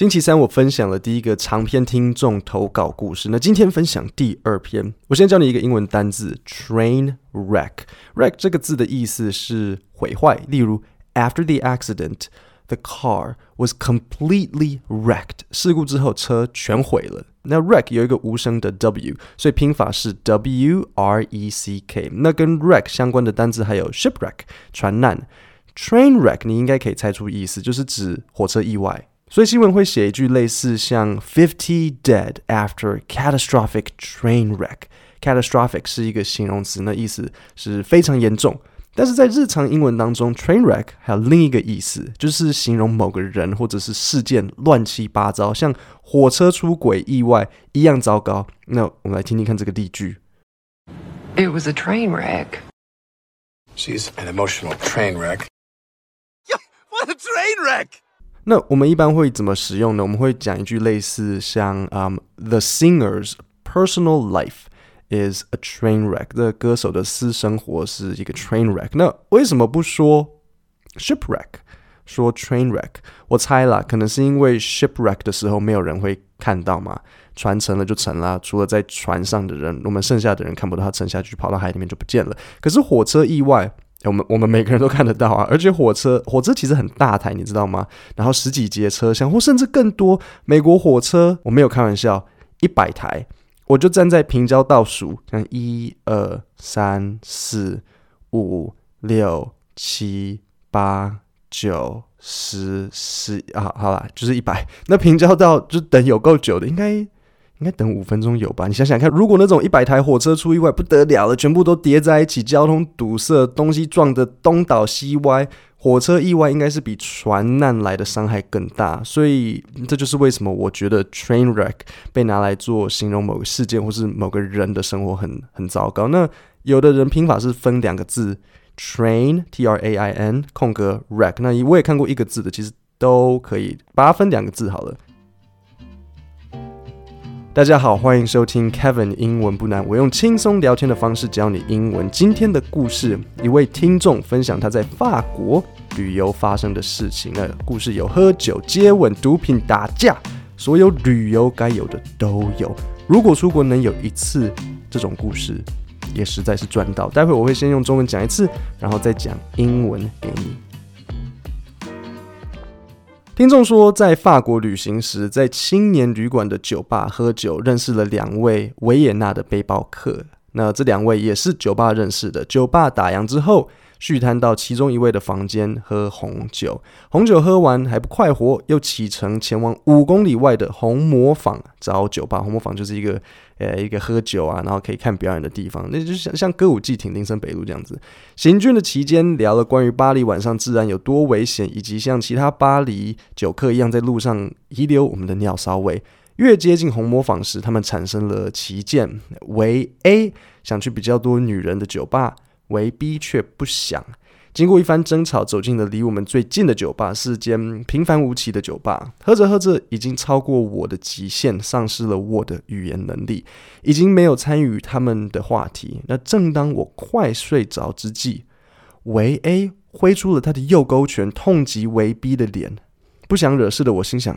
星期三我分享了第一个长篇听众投稿故事，那今天分享第二篇。我先教你一个英文单字 train wreck。wreck 这个字的意思是毁坏，例如 after the accident, the car was completely wrecked。事故之后车全毁了。那 wreck 有一个无声的 w， 所以拼法是 w-r-e-c-k。那跟 wreck 相关的单字还有 shipwreck 船难。train wreck 你应该可以猜出意思，就是指火车意外。所以新闻会写一句类似像50 dead after catastrophic train wreck。catastrophic 是一个形容词，那意思是非常严重。但是在日常英文当中 train wreck 还有另一个意思，就是形容某个人或者是事件乱七八糟，像火车出轨意外一样糟糕。那我们来听听看这个例句。It was a train wreck. She's an emotional train wreck. Yeah, what a train wreck!那我们一般会怎么使用呢？我们会讲一句类似像The singer's personal life is a train wreck。 这歌手的私生活是一个 train wreck。 那为什么不说 shipwreck， 说 train wreck？ 我猜啦，可能是因为 shipwreck 的时候没有人会看到嘛，船沉了就沉啦，除了在船上的人，我们剩下的人看不到它沉下去，跑到海里面就不见了。可是火车意外我们每个人都看得到啊，而且火车其实很大台，你知道吗？然后十几节车厢或甚至更多。美国火车我没有开玩笑，100台，我就站在平交倒数，像1、2、3、4、5、6、7、8、9、10、11，好啦，就是100。那平交道就等有够久的，应该等5分钟有吧？你想想看，如果那种100台火车出意外，不得了了，全部都叠在一起，交通堵塞，东西撞得东倒西歪，火车意外应该是比船难来的伤害更大。所以这就是为什么我觉得 train wreck 被拿来做形容某个事件或是某个人的生活很糟糕。那有的人拼法是分两个字 train T-R-A-I-N 空格 wreck。 那我也看过一个字的，其实都可以把它分两个字好了。大家好，欢迎收听 Kevin 英文不难，我用轻松聊天的方式教你英文。今天的故事，一位听众分享他在法国旅游发生的事情。那故事有喝酒、接吻、毒品、打架，所有旅游该有的都有。如果出国能有一次这种故事，也实在是赚到。待会我会先用中文讲一次，然后再讲英文给你。听众说，在法国旅行时，在青年旅馆的酒吧喝酒，认识了2位维也纳的背包客。那这2位也是酒吧认识的。酒吧打烊之后，续摊到其中1位的房间喝红酒。红酒喝完还不快活，又启程前往5公里外的红磨坊找酒吧。红磨坊就是一个喝酒啊，然后可以看表演的地方，那就像歌舞伎町林森北路这样子。行军的期间聊了关于巴黎晚上治安有多危险，以及像其他巴黎酒客一样在路上遗留我们的尿骚味。越接近红磨坊时，他们产生了歧见，为 A 想去比较多女人的酒吧，为 B 却不想。经过一番争吵，走进了离我们最近的酒吧，是间平凡无奇的酒吧。喝着喝着，已经超过我的极限，丧失了我的语言能力，已经没有参与他们的话题。那正当我快睡着之际，维 A 挥出了他的右勾拳，痛击维 B 的脸。不想惹事的我心想，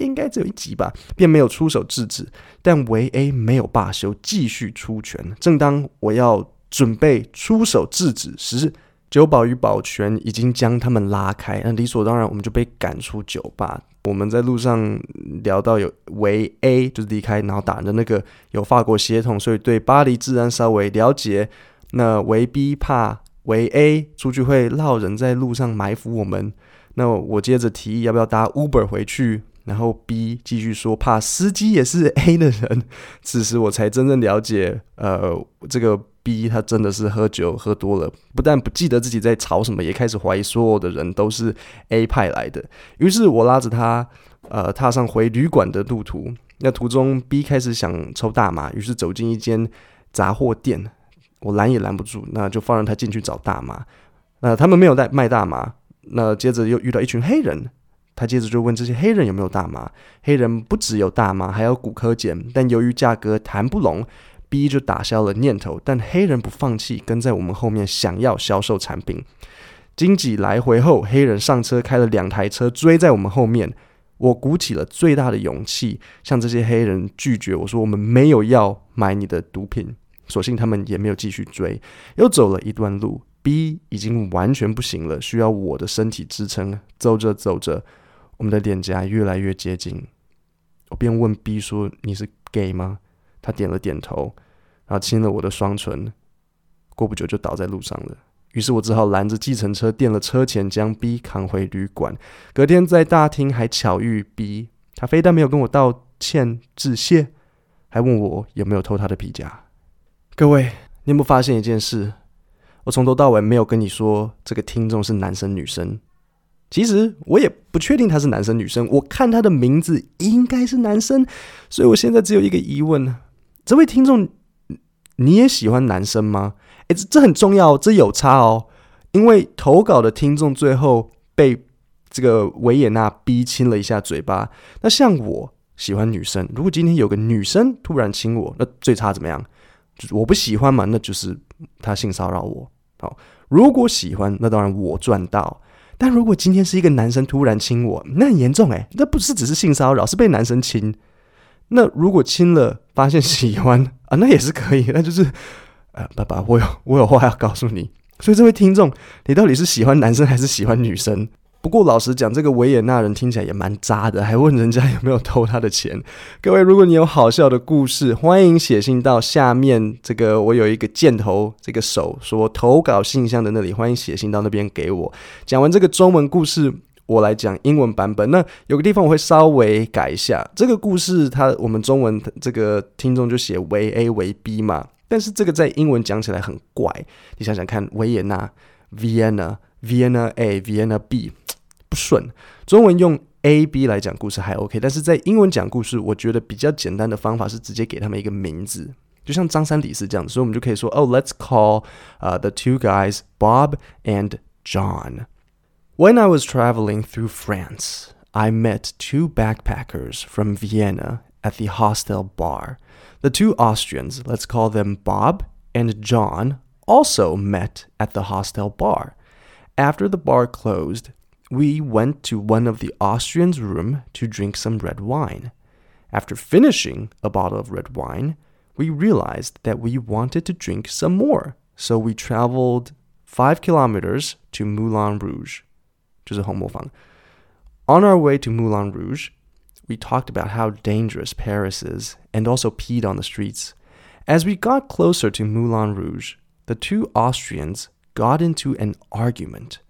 应该只有1集吧，便没有出手制止。但维 A 没有罢休，继续出拳。正当我要准备出手制止时，酒保与保全已经将他们拉开。那理所当然，我们就被赶出酒吧。我们在路上聊到有维 A 就是离开，然后打人的那个有法国血统，所以对巴黎治安稍微了解。那维 B 怕维 A 出去会落人，在路上埋伏我们。那我接着提议要不要搭 Uber 回去，然后 B 继续说怕司机也是 A 的人。此时我才真正了解这个 B 他真的是喝酒喝多了，不但不记得自己在吵什么，也开始怀疑所有的人都是 A 派来的。于是我拉着他踏上回旅馆的路途。那途中 B 开始想抽大麻，于是走进一间杂货店，我拦也拦不住，那就放任他进去找大麻。他们没有卖大麻。那接着又遇到一群黑人，他接着就问这些黑人有没有大麻。黑人不只有大麻，还有古柯碱，但由于价格谈不拢， B 就打消了念头。但黑人不放弃，跟在我们后面想要销售产品。经济来回后，黑人上车开了2台车追在我们后面。我鼓起了最大的勇气向这些黑人拒绝，我说我们没有要买你的毒品，所幸他们也没有继续追。又走了一段路， B 已经完全不行了，需要我的身体支撑。走着走着，我们的脸颊越来越接近，我便问 B 说，你是 gay 吗？他点了点头，然后亲了我的双唇，过不久就倒在路上了。于是我只好拦着计程车，垫了车钱，将 B 扛回旅馆。隔天在大厅还巧遇 B， 他非但没有跟我道歉致谢，还问我有没有偷他的皮夹。各位，你有没有发现一件事？我从头到尾没有跟你说这个听众是男生女生。其实我也不确定他是男生女生，我看他的名字应该是男生，所以我现在只有一个疑问：这位听众，你也喜欢男生吗？这很重要，这有差哦。因为投稿的听众最后被这个维也纳逼亲了一下嘴巴。那像我喜欢女生，如果今天有个女生突然亲我，那最差怎么样？就是我不喜欢嘛，那就是她性骚扰我。好，如果喜欢，那当然我赚到。但如果今天是一个男生突然亲我，那很严重欸，那不是只是性骚扰，是被男生亲。那如果亲了发现喜欢啊，那也是可以，那就是爸爸，我有话要告诉你。所以这位听众，你到底是喜欢男生还是喜欢女生？不过老实讲，这个维也纳人听起来也蛮渣的，还问人家有没有偷他的钱。各位，如果你有好笑的故事，欢迎写信到下面这个我有一个箭头这个手说投稿信箱的那里，欢迎写信到那边给我。讲完这个中文故事，我来讲英文版本。那有个地方我会稍微改一下，这个故事我们中文这个听众就写为 A 为 B 嘛，但是这个在英文讲起来很怪，你想想看，维也纳 Vienna Vienna A Vienna B 不顺，中文用 A B 来讲故事还 OK， 但是在英文讲故事，我觉得比较简单的方法是直接给他们一个名字，就像张三李四这样子，所以我们就可以说 Oh let's call、the two guys Bob and John. When I was traveling through France, I met two backpackers from Vienna at the hostel bar.The two Austrians, let's call them Bob and John, also met at the hostel bar. After the bar closed, we went to one of the Austrians' room to drink some red wine. After finishing a bottle of red wine, we realized that we wanted to drink some more, so we traveled 5 kilometers to Moulin Rouge. 就是红磨坊. On our way to Moulin Rouge,We talked about how dangerous Paris is and also peed on the streets. As we got closer to Moulin Rouge, the two Austrians got into an argument.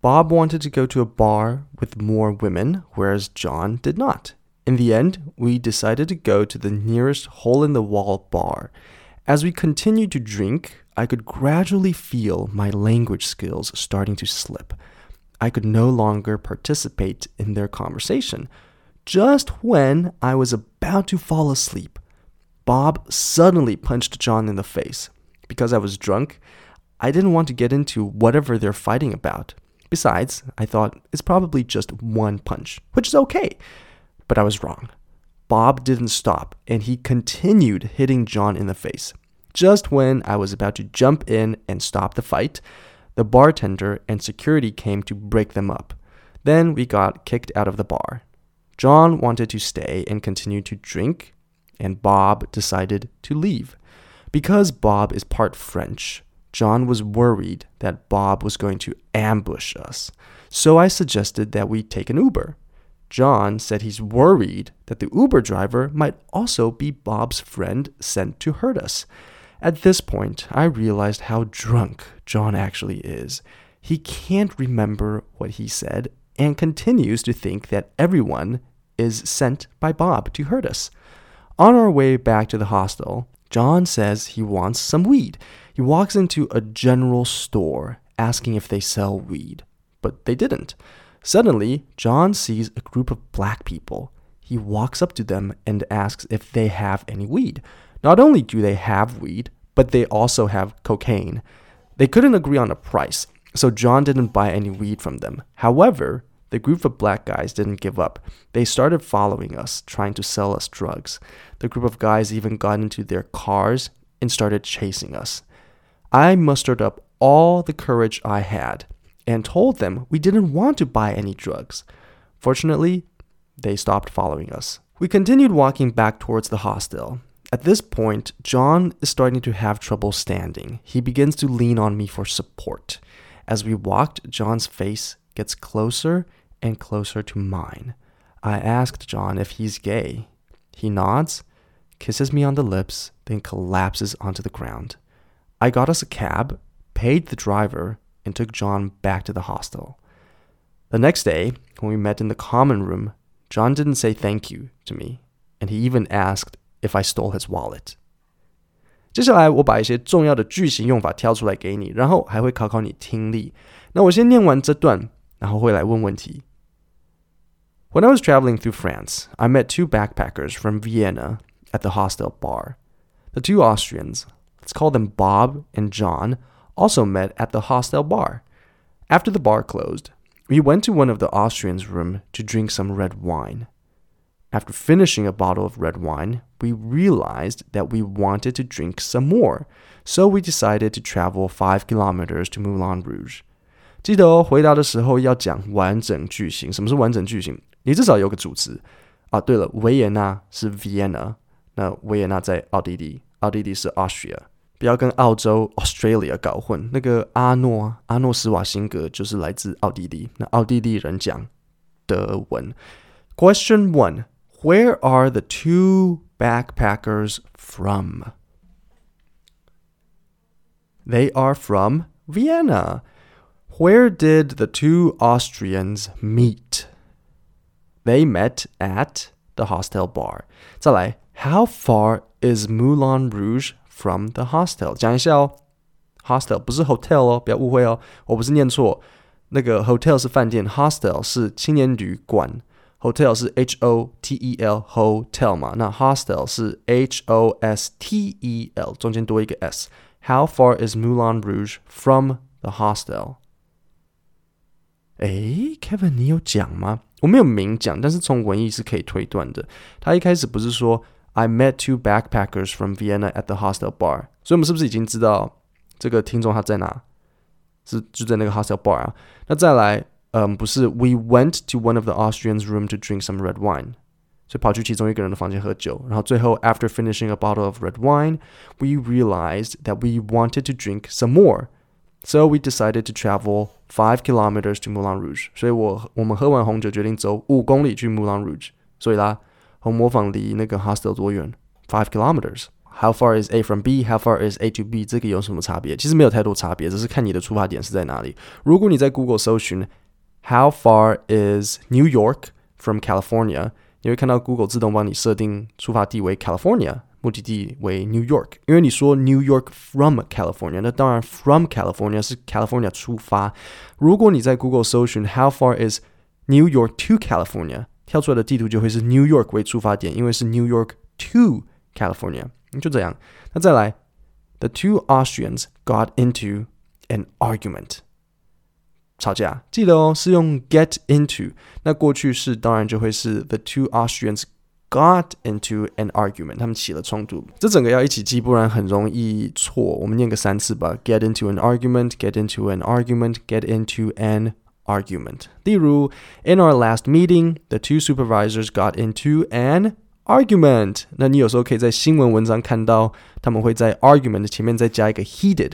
Bob wanted to go to a bar with more women, whereas John did not. In the end, we decided to go to the nearest hole-in-the-wall bar. As we continued to drink, I could gradually feel my language skills starting to slip. I could no longer participate in their conversation.Just when I was about to fall asleep, Bob suddenly punched John in the face. Because I was drunk, I didn't want to get into whatever they're fighting about. Besides, I thought it's probably just one punch, which is okay. But I was wrong. Bob didn't stop, and he continued hitting John in the face. Just when I was about to jump in and stop the fight, the bartender and security came to break them up. Then we got kicked out of the bar.John wanted to stay and continue to drink, and Bob decided to leave. Because Bob is part French, John was worried that Bob was going to ambush us. So I suggested that we take an Uber. John said he's worried that the Uber driver might also be Bob's friend sent to hurt us. At this point, I realized how drunk John actually is. He can't remember what he said and continues to think that everyone is sent by Bob to hurt us. On our way back to the hostel, John says he wants some weed. He walks into a general store asking if they sell weed, but they didn't. Suddenly, John sees a group of black people. He walks up to them and asks if they have any weed. Not only do they have weed, but they also have cocaine. They couldn't agree on a price, so John didn't buy any weed from them. However,The group of black guys didn't give up. They started following us, trying to sell us drugs. The group of guys even got into their cars and started chasing us. I mustered up all the courage I had and told them we didn't want to buy any drugs. Fortunately, They stopped following us. We continued walking back towards the hostel. At this point, John is starting to have trouble standing. He begins to lean on me for support. As we walked, John's face gets closer and closer to mine. I asked John if he's gay. He nods, kisses me on the lips, then collapses onto the ground. I got us a cab, paid the driver, and took John back to the hostel. The next day, when we met in the common room, John didn't say thank you to me, and he even asked if I stole his wallet. 接下来我把一些重要的句型用法挑出来给你，然后还会考考你听力。那我先念完这段，然后会来问问题。When I was traveling through France, I met two backpackers from Vienna at the hostel bar. The two Austrians, let's call them Bob and John, also met at the hostel bar. After the bar closed, we went to one of the Austrians' room to drink some red wine. After finishing a bottle of red wine, we realized that we wanted to drink some more, so we decided to travel 5 kilometers to Moulin Rouge. 记得哦，回答的时候要讲完整句型。什么是完整句型？你至少有个主词啊。对了，维也纳是 Vienna， 那维也纳在奥地利，奥地利是 Austria。不要跟澳洲 Australia 搞混，那个阿诺斯瓦辛格就是来自奥地利，那奥地利人讲德文。Question 1. Where are the two backpackers from? They are from Vienna. Where did the two Austrians meet? They met at the hostel bar. 再来 how far is Moulin Rouge from the hostel? 讲一下哦 hostel 不是 hotel 哦，不要误会哦，我不是念错，那个 hotel 是饭店， hostel 是青年旅馆， hotel 是 H-O-T-E-L hotel 嘛，那 hostel 是 H-O-S-T-E-L 中间多一个 S。 How far is Moulin Rouge from the hostel? 诶 Kevin 你有讲吗？我没有明讲，但是从文意是可以推断的。他一开始不是说I met two backpackers from Vienna at the hostel bar. 所以我们是不是已经知道这个听众他在哪？是就在那个 hostel bar 啊。那再来，不是 we went to one of the Austrians' room to drink some red wine. 所以跑去其中一个人的房间喝酒。然后最后 after finishing a bottle of red wine, we realized that we wanted to drink some more. So we decided to travel 5 kilometers to Moulin Rouge. 所以我们喝完红酒决定走5公里去 Moulin Rouge. 所以啦。我模仿离那个 hostel 多远 5 kilometers. How far is A from B? How far is A to B? 这个有什么差别？其实没有太多差别，只是看你的出发点是在哪里。如果你在 Google 搜寻 How far is New York from California? 你会看到 Google 自动帮你设定出发地为 California， 目的地为 New York。因为你说 New York from California， 那当然 from California 是 California 出发。如果你在 Google 搜寻 How far is New York to California?跳出来的地图就会是 New York 为出发点，因为是 New York to California， 就这样。那再来 The two Austrians got into an argument， 吵架。记得哦，是用 get into， 那过去式当然就会是 The two Austrians got into an argument， 他们起了冲突。这整个要一起记，不然很容易错。我们念个3次吧， get into an argument， get into an argument， get into an argument. 例如 in our last meeting, the two supervisors got into an argument. 那你有时候可以在新闻文章看到他们会在 argument 前面再加一个 heated，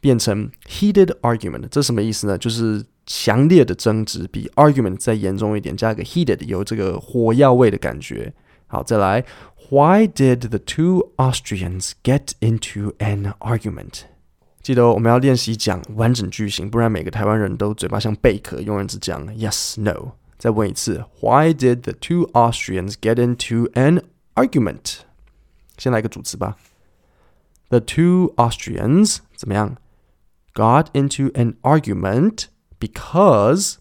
变成 heated argument。 这什么意思呢？就是强烈的争执，比 argument 再严重一点，加一个 heated， 有这个火药味的感觉。好，再来 Why did the two Austrians get into an argument?记得哦，我们要练习讲完整句型，不然每个台湾人都嘴巴像贝壳，永远只讲 yes no。 再问一次 Why did the two Austrians get into an argument? 先来一个主词吧。 The two Austrians 怎么样 got into an argument because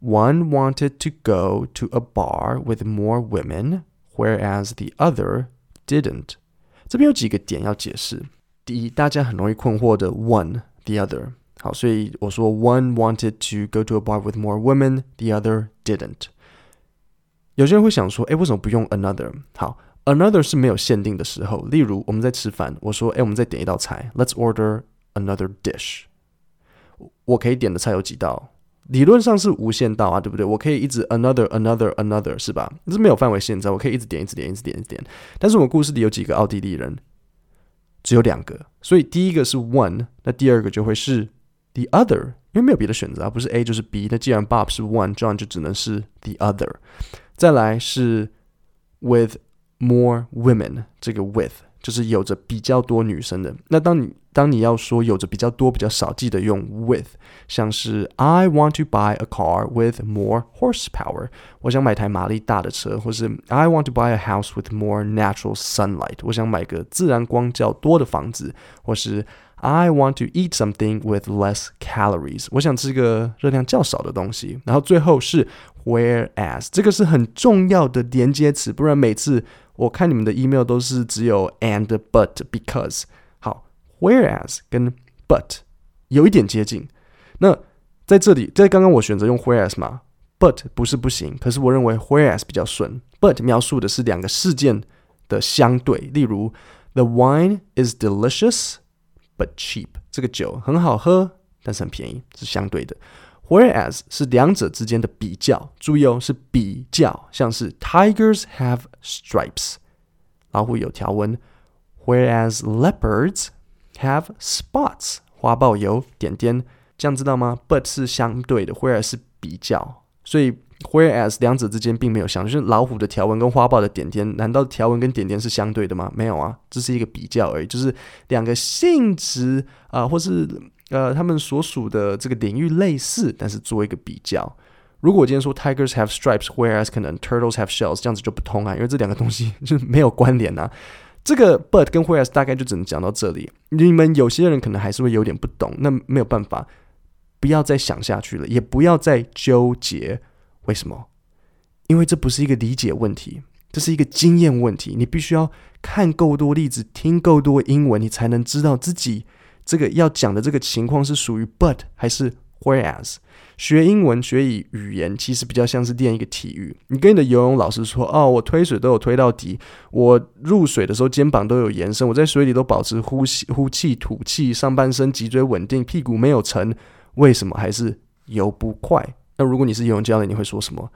one wanted to go to a bar with more women, whereas the other didn't. 这边有几个点要解释。第一，大家很容易困惑的 one the other。 好，所以我说 one wanted to go to a bar with more women, the other didn't。 有些人会想说为什么不用 another？ 好， another 是没有限定的时候，例如我们在吃饭，我说我们再点一道菜， let's order another dish。 我可以点的菜有几道？理论上是无限到啊，对不对？我可以一直 another 是吧？这是没有范围限制，我可以一直点一直点。但是我们故事里有几个奥地利人？只有2个，所以第一个是 one， 那第2个就会是 the other， 因为没有别的选择啊，不是 A 就是 B。那既然 Bob 是 one，John 就只能是 the other。再来是 with more women， 这个 with 就是有着比较多女生的。那当你要说有着比较多比较少，记得用 with， 像是 I want to buy a car with more horsepower， 我想买台马力大的车，或是 I want to buy a house with more natural sunlight， 我想买个自然光较多的房子，或是 I want to eat something with less calories， 我想吃个热量较少的东西。然后最后是 whereas， 这个是很重要的连接词，不然每次我看你们的 email 都是只有 and but because。Whereas 跟 but 有一点接近，那在这里，在刚刚我选择用 whereas 嘛 ，but 不是不行，可是我认为 whereas 比较顺 ，but 描述的是两个事件的相对，例如 the wine is delicious but cheap， 这个酒很好喝，但是很便宜，是相对的。Whereas 是两者之间的比较，注意哦，是比较，像是 tigers have stripes， 老虎有条纹 ，whereas leopards have spots， 花豹有点点，这样知道吗？ But 是相对的， whereas 是比较，所以 whereas 两者之间并没有相对，就是老虎的条纹跟花豹的点点，难道条纹跟点点是相对的吗？没有啊，这是一个比较而已，就是两个性质或是他们所属的这个领域类似，但是做一个比较。如果我今天说 tigers have stripes whereas 可能 turtles have shells， 这样子就不通啊，因为这两个东西就是没有关联啊。这个 but 跟 whereas 大概就只能讲到这里，你们有些人可能还是会有点不懂，那没有办法，不要再想下去了，也不要再纠结。为什么？因为这不是一个理解问题，这是一个经验问题，你必须要看够多例子，听够多英文，你才能知道自己这个要讲的这个情况是属于 but 还是 whereas。学英文学语言其实比较像是练一个体育，你跟你的游泳老师说，哦，我推水都有推到底，我入水的时候肩膀都有延伸，我在水里都保持呼气吐气，上半身脊椎稳定，屁股没有沉，为什么还是游不快？那如果你是游泳教练，你会说什么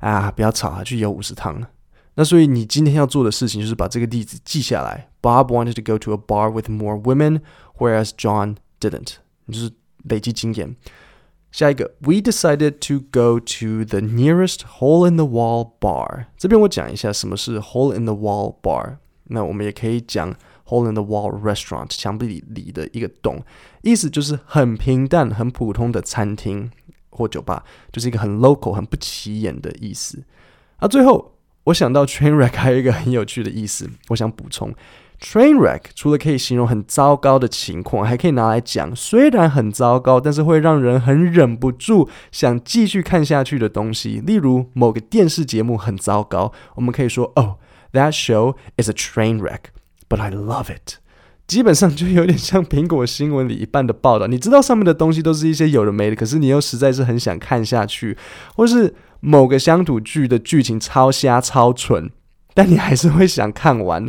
啊？不要吵啊，去游50趟了。那所以你今天要做的事情就是把这个例子记下来。 Bob wanted to go to a bar with more women whereas John didn't， 你就是累积经验。下一个 We decided to go to the nearest hole-in-the-wall bar。 这边我讲一下什么是 hole-in-the-wall bar， 那我们也可以讲 hole-in-the-wall restaurant， 墙壁里的一个洞，意思就是很平淡很普通的餐厅或酒吧，就是一个很 local 很不起眼的意思。最后我想到 trainwreck 还有一个很有趣的意思，我想补充Trainwreck 除了可以形容很糟糕的情况，还可以拿来讲虽然很糟糕，但是会让人很忍不住想继续看下去的东西。例如某个电视节目很糟糕，我们可以说 Oh, that show is a train wreck, but I love it。 基本上就有点像苹果新闻里一半的报道，你知道上面的东西都是一些有的没的，可是你又实在是很想看下去。或是某个乡土剧的剧情超瞎超蠢，但你还是会想看完。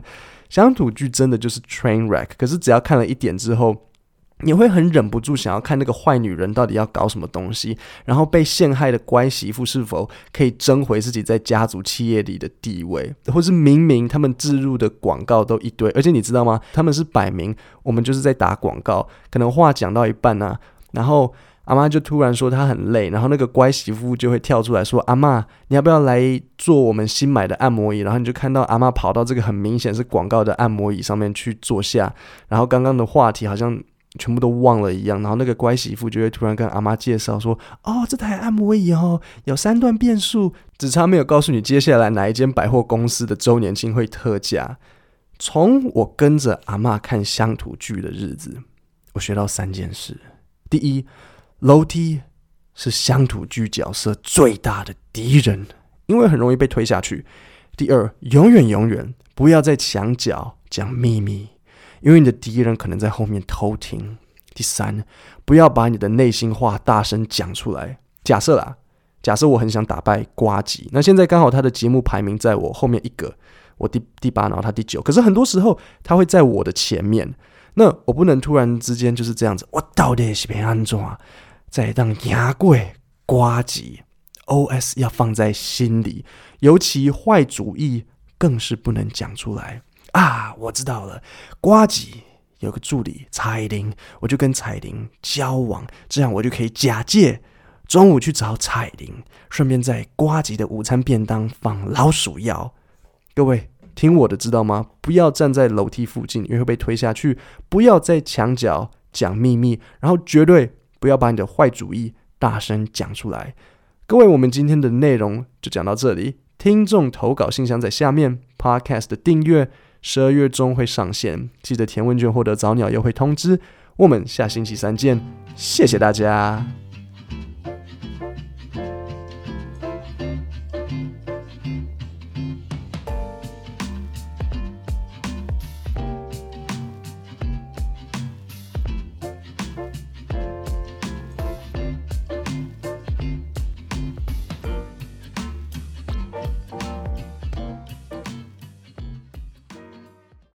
乡土剧真的就是 train wreck， 可是只要看了一点之后，你会很忍不住想要看那个坏女人到底要搞什么东西，然后被陷害的乖媳妇是否可以争回自己在家族企业里的地位，或是明明他们置入的广告都一堆，而且你知道吗，他们是摆明我们就是在打广告，可能话讲到一半啊，然后阿嬷就突然说她很累，然后那个乖媳妇就会跳出来说，阿嬷你要不要来坐我们新买的按摩椅，然后你就看到阿嬷跑到这个很明显是广告的按摩椅上面去坐下，然后刚刚的话题好像全部都忘了一样，然后那个乖媳妇就会突然跟阿嬷介绍说，哦，这台按摩椅哦有3段变数，只差没有告诉你接下来哪一间百货公司的周年庆会特价。从我跟着阿嬷看乡土剧的日子，我学到3件事。第一，楼梯是乡土剧角色最大的敌人，因为很容易被推下去。第二，永远不要在墙角讲秘密，因为你的敌人可能在后面偷听。第三，不要把你的内心话大声讲出来。假设我很想打败呱吉，那现在刚好他的节目排名在我后面1个，我第8，然后他第9，可是很多时候他会在我的前面，那我不能突然之间就是这样子，我到底是要怎样才能赢过呱吉 OS 要放在心里，尤其坏主意更是不能讲出来啊！我知道了，呱吉有个助理彩玲，我就跟彩玲交往，这样我就可以假借中午去找彩玲，顺便在呱吉的午餐便当放老鼠药。各位听我的知道吗？不要站在楼梯附近，因为会被推下去，不要在墙角讲秘密，然后绝对不要把你的坏主意大声讲出来。各位，我们今天的内容就讲到这里，听众投稿信箱在下面， Podcast 的订阅12月中会上线，记得填问卷获得早鸟优惠通知，我们下星期三见，谢谢大家。